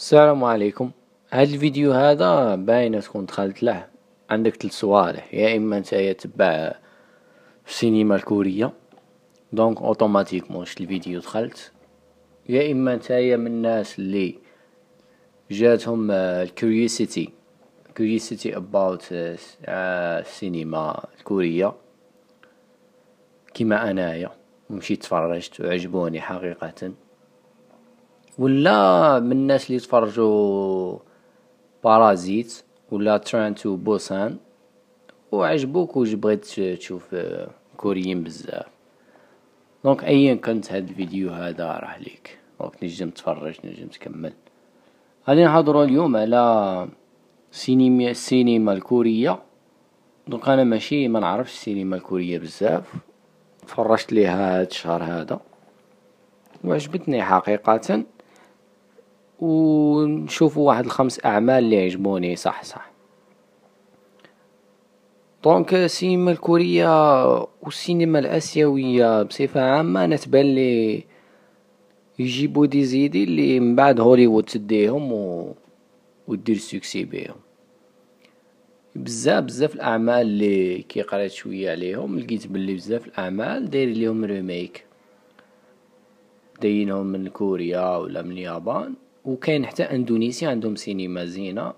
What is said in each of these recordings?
السلام عليكم. هذا الفيديو هذا باينه تكون دخلت له عندك 3 صوالح، يا اما انت تتبع السينما الكوريه دونك اوتوماتيكمون شفت الفيديو دخلت، يا اما انت من الناس اللي جاتهم curiosity about السينما الكوريه كما انايا ومشيت تفرجت وعجبوني حقيقه، ولا من الناس اللي تفرجوا بارازيت ولا ترين تو بوسان وعجبوك وج بغيت تشوف كوريين بزاف. دونك ايا كانت هاد الفيديو هذا راه ليك، دونك نجم تفرج نجم تكمل. غادي نهضروا اليوم على السينما الكوريه. دونك انا ماشي ما نعرفش السينما الكوريه بزاف، تفرجت ليها هاد الشهر هذا وعجبتني حقيقه، ونشوفوا واحد 5 اعمال اللي عجبوني صح. دونك السينما الكوريه والسينما الاسيويه بصفه عامه انا تبان لي يجيبوا دي زيدي اللي من بعد هوليوود تديهم ودير سكسي بيهم. بزاف الاعمال اللي كي قرات شويه عليهم لقيت بلي بزاف الاعمال داير ليهم ريميك داينهم من كوريا ولا من اليابان، وكاين حتى اندونيسيا عندهم سينما زينه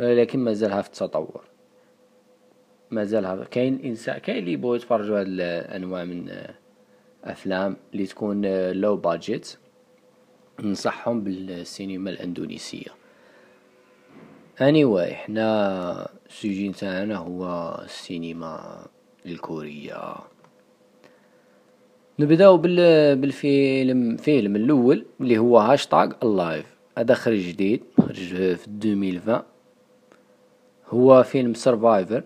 ولكن مازالها في التطور، مازالها كاين اللي يبغيو يتفرجوا هاد الانواع من افلام اللي تكون لو بادجيت. ننصحهم بالسينما الاندونيسيه. anyway حنا السوجي تاعنا هو السينما الكوريه. نبداو بالفيلم الاول اللي هو هاشتاغ اللايف. هذا خرج جديد، خرج في 2020. هو فيلم سرفايفر،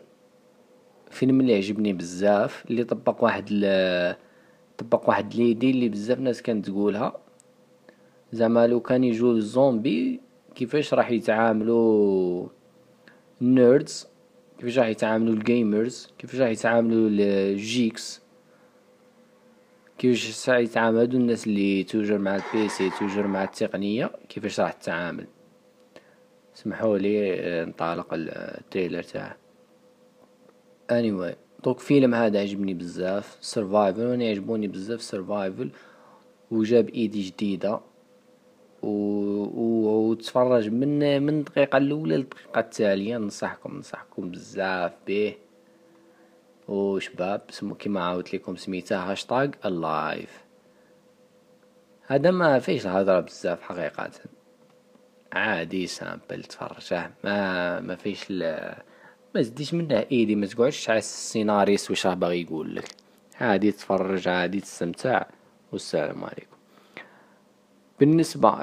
فيلم اللي عجبني بزاف، اللي طبق واحد ليدي اللي بزاف ناس كانت تقولها، زعما لو كان يجوا الزومبي كيفاش راح يتعاملوا النيردز، كيفاش راح يتعاملوا الجيمرز، كيفاش راح يتعاملوا الجيكس، كيفاش راح يتعاملوا الناس اللي توجر مع البيسي توجر مع التقنيه، كيفاش راح تتعامل. سمحوا لي نطلق التريلر تاعه. anyway دوك فيلم هذا عجبني بزاف سرفايفل، وانا يعجبوني بزاف سرفايفل، وجاب ايدي جديده وتفرج من الدقيقه الاولى للدقيقه التاليه. ننصحكم بزاف به. وشباب كيما عاودت لكم سميتها هاشتاغ اللايف. هذا ما فيش الهضره بزاف حقيقه، عادي سامبل تفرجه، ما فيش ما تديش منه ايدي، ما تقعدش على السيناريست واش راه باغي يقول لك، عادي تفرج عادي تستمتع والسلام عليكم. بالنسبه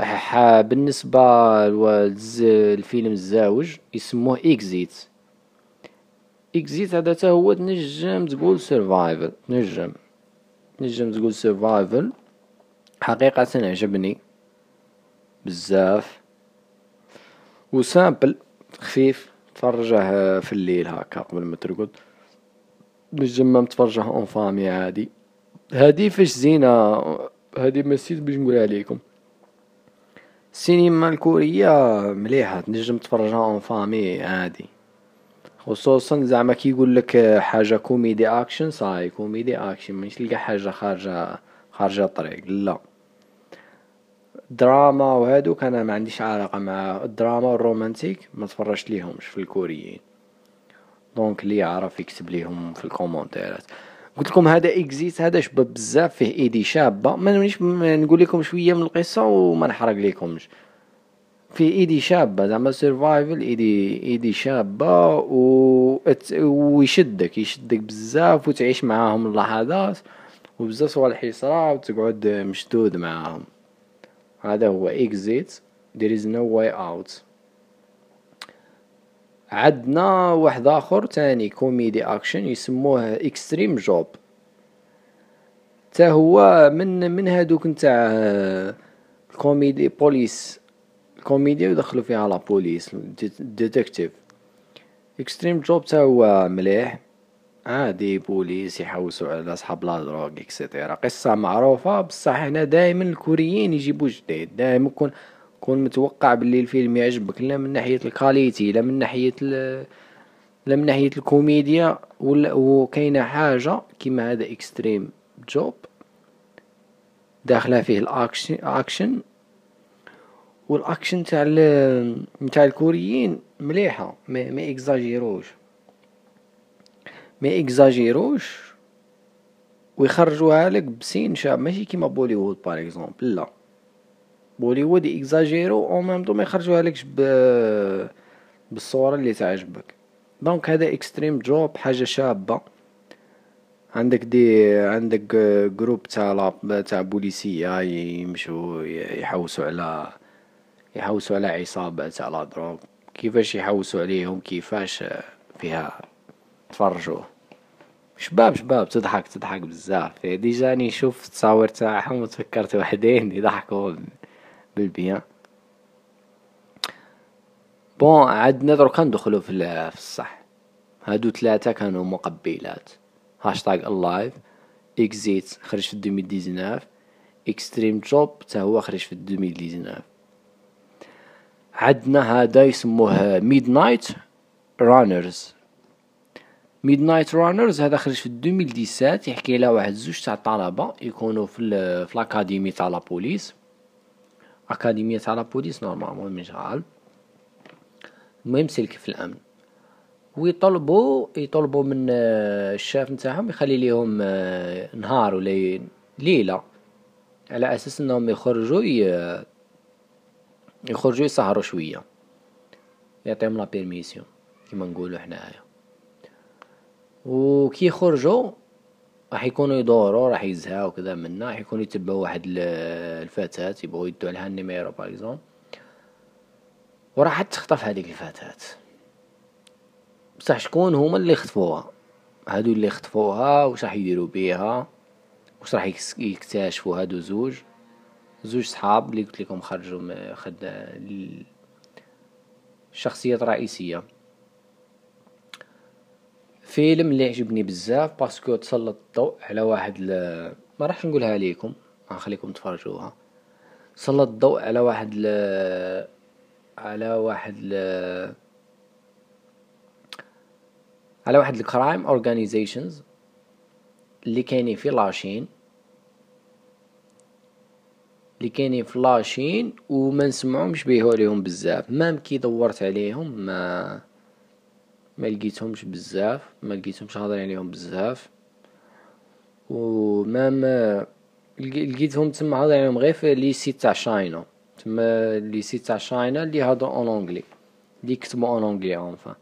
للفيلم الزوج يسموه اكزيت. هذا حتى هو تنجم تقول سيرفايفل حقيقه عجبني بزاف وسامبل خفيف، تفرجه في الليل هكا قبل ما ترقد، نجم تفرجه اون فامي عادي. هادي فاش زينه، هادي مسيت باش نقولها لكم، السينما الكوريه مليحه تنجم تفرجها اون فامي عادي، خصوصا زعما كي يقول لك حاجه كوميدي اكشن صاي كوميدي اكشن، مش تلقى حاجه خارجه الطريق، لا دراما وهادوك انا ما عنديش علاقه مع الدراما والرومانتيك، ما تفرجت ليهمش في الكوريين. دونك اللي يعرف يكتب ليهم في الكومونتيرات. قلت لكم هذا اكزيت، هذا شباب بزاف فيه ايدي شابه، مانيش نقول لكم شويه من القصه وما نحرق لكمش، في ايدي شابه زعما سيرفايفل، ايدي شابه ويشدك بزاف وتعيش معاهم اللحظات وبزاف صوالح يصرا وتقعد مشدود معاهم. هذا هو اكزيت there is no way out. عندنا واحد اخر تاني كوميدي اكشن يسموه اكستريم جوب، حتى هو من هادوك نتاع الكوميدي بوليس، كوميديا يدخلوا فيها لا بوليس ديتكتيف. اكستريم جوب حتى هو مليح، عادي بوليس يحوسوا على اصحاب لا دروغ اكسيتيرا، قصه معروفه بصح هنا دائما الكوريين يجيبوا جديد، دائما كون متوقع باللي الفيلم يعجبك، لا من ناحيه الكاليتي لا من ناحيه لا من ناحيه الكوميديا. وكاينه حاجه كيما هذا اكستريم جوب داخله فيه الاكشن، والاكشن تاع الكوريين مليحه، ما اكزاجيروش ويخرجوها لك بسين شاب، ماشي كيما بوليوود بار اكزومبل. لا بوليوود اكزاجيرو او ميم دو ما يخرجوها لكش بالصوره اللي تعجبك. دونك هذا اكستريم جوب حاجه شابه، عندك جروب تاع بوليسيه يمشوا يحوسوا على عصابه تاع لا دروغ، كيفاش يحوسوا عليهم، كيفاش فيها. تفرجوا شباب تضحك بزاف. ديجاني شوف التصاور تاعهم وتفكرت وحدين يضحكوا بالبيان. بون عندنا درك ندخلوا في الصح. هادو ثلاثه كانوا مقبلات، هاشتاغ اللايف، اكزيت خرج في 2019، اكستريم جوب حتى هو خرج في 2019. عندنا هذا يسموه ميدنايت رانرز، هذا خرج في 2017، يحكي على واحد زوج تاع الطلبه يكونوا في الاكاديمي تاع لابوليس، اكاديميه تاع لابوليس نورمالمون من شحال، المهم سلك في الامن، ويطلبوا من الشاف نتاعهم يخلي ليهم نهار ولا ليله على اساس انهم يخرجوا يسهروا شويه، يعطيهم لا بيرميسيون كيما نقولوا حنايا. وكي يخرجوا راح يكونوا يدوروا، راح يزهاو كذا منا، راح يكونوا يتبعوا واحد الفتاه يبغوا يدوا لها النيميرو باغ اكزومبل، وراح تخطف هذيك الفتاه. بصح شكون هما اللي خطفوها؟ هادو اللي خطفوها واش راح يديروا بيها؟ واش راح يكتشفوا هادو زوج صحاب اللي قلت لكم خرجوا الشخصيه الرئيسيه. فيلم اللي عجبني بزاف باسكو تسلط الضوء على واحد ما راحش نقولها لكم، غنخليكم تفرجوها. تسلط الضوء على واحد على واحد الكرايم اورغانيزيشنز اللي كاينين في لاشين وما نسمعهمش بيهو عليهم بزاف. مام كي دورت عليهم ما لقيتهمش هضرين عليهم بزاف، وما لقيتهم تما هضرين عليهم غير في لي سيت تاع شاينا اللي هضروا اون انغلي، اللي كتبوا اون انغلي اونفا،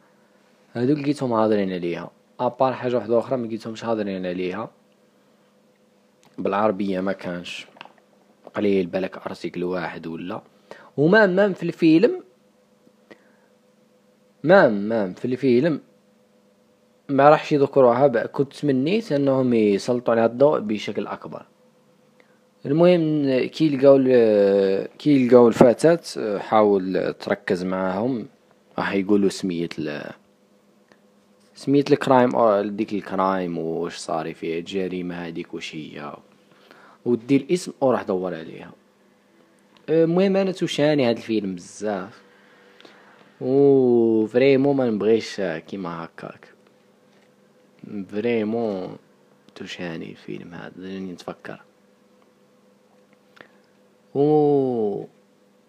هادو لقيتهم هضرين عليها. ابار حاجه واحده اخرى ما لقيتهمش هضرين عليها بالعربيه، ما كانش قليل، بالك ارتيكل واحد ولا. ومام في الفيلم ما راحش يذكروها، كنت تمنيت انهم يسلطوا على الضوء بشكل اكبر. المهم كي لقاو الفتاة حاول تركز معاهم، راح يقولوا سميت الكرايم او ديك الكرايم واش صاري فيها، الجريمه هذيك واش هي، ودي الاسم وراح دور عليها. المهم انا توشاني هذا الفيلم بزاف، و فريمون ما نبغيش كيما هكاك، فريمون توشاني الفيلم هذا لاني نتفكر.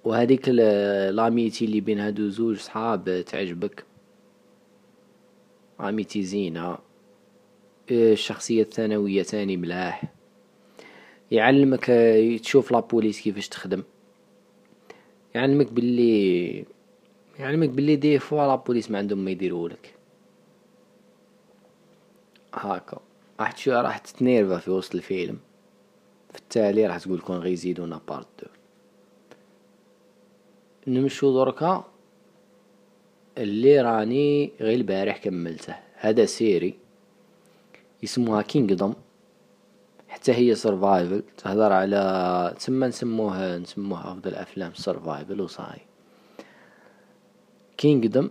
وهذيك لاميتي اللي بين هادو زوج صحاب تعجبك، اميتي زينه. الشخصيه الثانويه ثاني ملاح، يعلمك تشوف لابوليس كيفاش تخدم، يعلمك باللي دي فوا لابوليس ما عندهم ما يديرولك هاكا. راح تتنيرفا في وسط الفيلم، في التالي راح تقول كون غيزيدونا بارت 2. نمشو دركا اللي راني غير البارح كملته، هذا سيري يسموها كينغدم، حتى هي سرفايفل، تهضر على تما نسموها افضل افلام سرفايفل وصاي. كينغدم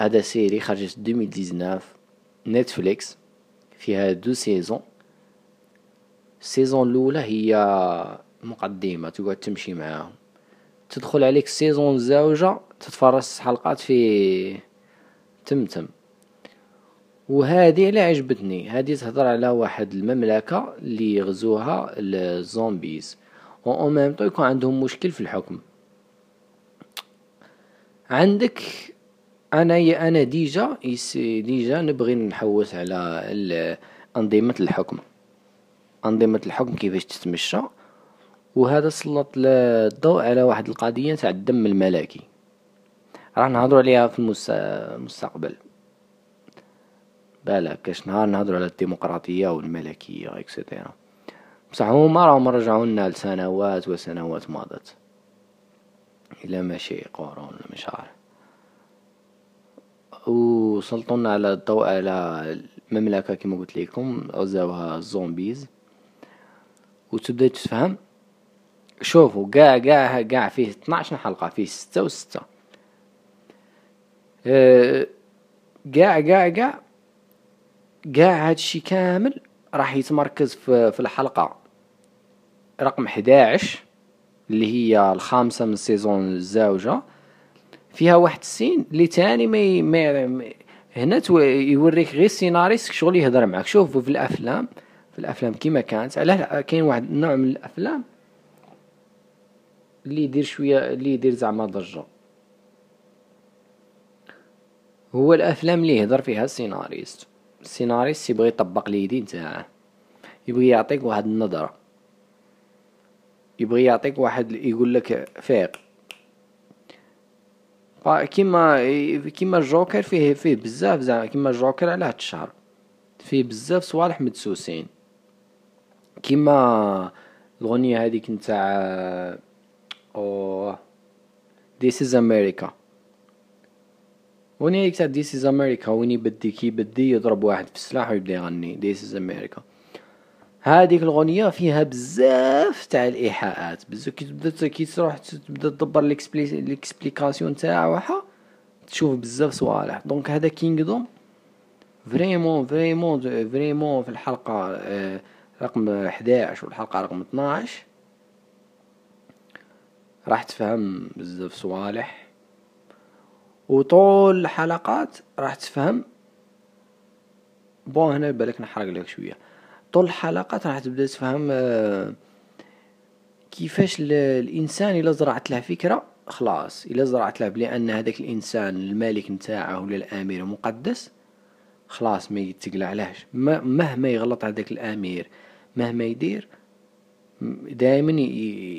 هذا سيري خرجت 2019 نتفليكس، فيها دو سيزون. السيزون الاولى هي مقدمه، تقعد تمشي معاهم، تدخل عليك السيزون زوجة تتفرج حلقات في تمتم. وهذه اللي عجبتني، هذه تهضر على واحد المملكة اللي غزوها الزومبيز و ميم طو يكون عندهم مشكل في الحكم. عندك انا ديجا نبغي نحوس على انظمة الحكم، انظمة الحكم كيفاش تتمشى، وهذا سلط الضوء على واحد القضية تاع الدم الملكي راح نهضروا عليها في المستقبل، بالا كاش نهار نهضروا على الديمقراطية والملكية اكسيتيرا. بصح هما راهم رجعوا لنا لسنوات وسنوات مضت، الى ماشي قرون مش عارف، وسلطونا على الضوء على المملكة كما قلت لكم غزاوها الزومبيز. وتبدا تفهم، شوفوا كاع فيه 12 حلقة، فيه 6 و6، كاع هادشي كامل راح يتمركز في الحلقة رقم 11 اللي هي الخامسة من السيزون الزوجة، فيها واحد السين اللي تاني هنا يوريك غير السيناريست شغل يهضر معك. شوفوا في الافلام كيما كانت، علاه كاين واحد النوع من الافلام اللي يدير زعما ضجة، هو الافلام اللي يهضر فيها السيناريست يبغي يطبق اليدين تاعه، يبغي يعطيك واحد النظرة، يبغي يعطيك واحد يقول لك فاق كيما الجوكر، فيه بزاف زعما كيما الجوكر على هاد الشهر، فيه بزاف صوالح مدسوسين كيما الغنية هذيك نتاع This Is America، وني يكتب This Is America وين بدي يضرب واحد في السلاح ويبدا يغني This Is America. هذيك الغنية فيها بزاف تاع الإيحاءات، بزاف كي تروح تبدا تدبر ليكسبليكاسيون تاعها تشوف بزاف صوالح. دونك هذا كينغدوم فريمون فريمون فريمون في الحلقة رقم 11 والحلقة رقم 12 راح تفهم بزاف صوالح، وطول الحلقات راح تفهم بون. هنا بالك نحرق لك شويه، طول الحلقات راح تبدا تفهم كيفاش الانسان الا زرعت له فكره خلاص، الا زرعت له بلي ان هذاك الانسان الملك نتاعه ولا الامير مقدس، خلاص ما يتقلعلهش، مهما يغلط هذاك الامير مهما يدير دائما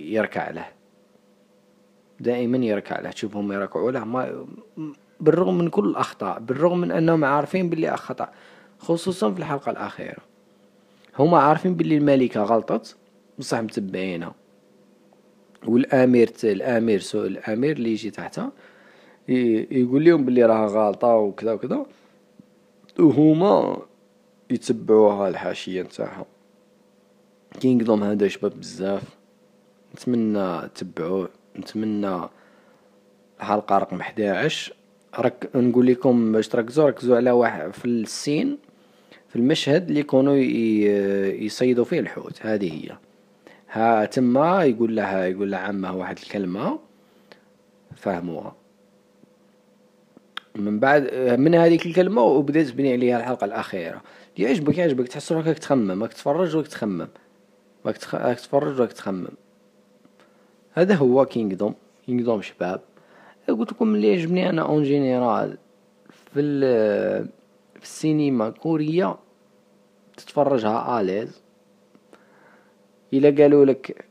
يركع له، دائما يركع له. تشوفهم يركعوا له بالرغم من كل الاخطاء، بالرغم من انهم عارفين باللي خطا، خصوصا في الحلقه الاخيره هما عارفين باللي الملكه غلطت بصح متبعينها، والامير اللي يجي تحتها يقول لهم باللي راها غلطه وكذا وكذا، وهما يتبعوها الحاشيه نتاعها. كينغدوم هذا شباب بزاف، نتمنى تتبعوه، نتمنى الحلقه رقم 11 نقول لكم باش ركزوا على واحد في السين، في المشهد اللي يكونوا يصيدوا فيه الحوت. هذه هي ها تما يقول لها عمه واحد الكلمه فهموها، من بعد من هذيك الكلمه وبدات بني عليها الحلقه الاخيره. يعجبك تحس روحك تخمم، راك تفرج وراك تخمم، راك تفرج وراك تخمم. هذا هو كينغدوم شباب. قلت لكم اللي عجبني انا اون جينيرال في السينما كورية تتفرجها اليز، الا قالوا لك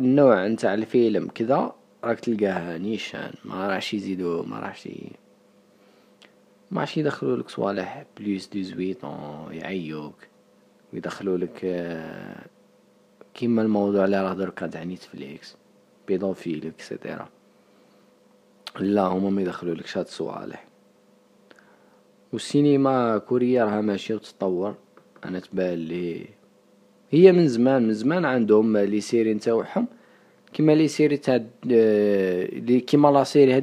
النوع نتاع الفيلم كذا راك تلقاها نيشان، ما راحش يزيدوا، ما راحش يدخلوا لك صوالح بليس 18 يعيوك، ويدخلوا لك كيما الموضوع اللي راه دركا تاع نيتفليكس بيدوفيل اكسيتيرا. لا، هما ما يدخلولكش هاد الصوالح، والسينما كوريا راها ماشيه وتتطور. انا تبان لي هي من زمان عندهم لي سيري نتاعهم كيما لي سيري تاع كيما لا سيري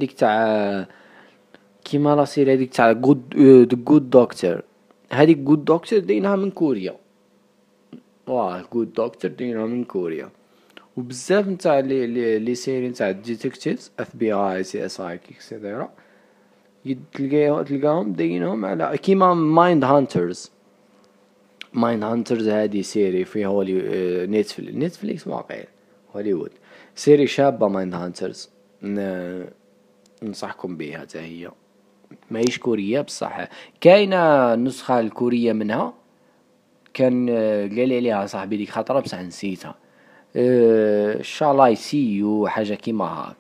هذيك تاع جود دكتور. هذيك جود دكتور دينها من كوريا، جود دكتور دينها من كوريا، وبزاف نتاع لي سيري نتاع الديتكتيفز FBI CSI كيكسيديرا تلقاهم داينهم على كيما مايند هانترز. هذه سيري في نتفليكس واقع هوليوود، سيري شابه مايند هانترز، ننصحكم بها حتى هي. ماهيش كوريه بصح، كاينه نسخه الكوريه منها، كان قال لي عليها صاحبي ديك خطره بصح نسيتها، ان شاء الله يسيو حاجه كيما هاك،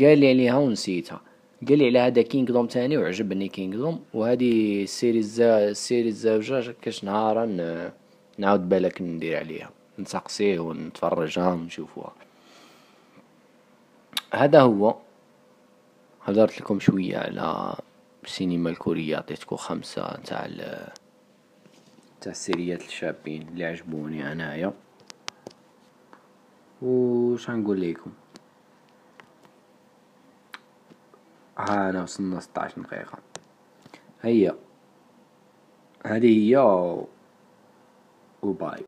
قال لي عليها ونسيتها، قال لي على هذا كينغدوم تاني وعجبني كينغدوم، وهذه السيريز زوجه كاش نهارا نعاود بالك ندير عليها نسقسيه ونتفرجها ونشوفوها. هذا هو، هضرت لكم شويه على السينما الكوريه، عطيتكم 5 تاع السيريات الشابين اللي عجبوني انايا. وش غنقول لكم، انا وصلنا 16 دقيقه، هيا هذه هي وباي.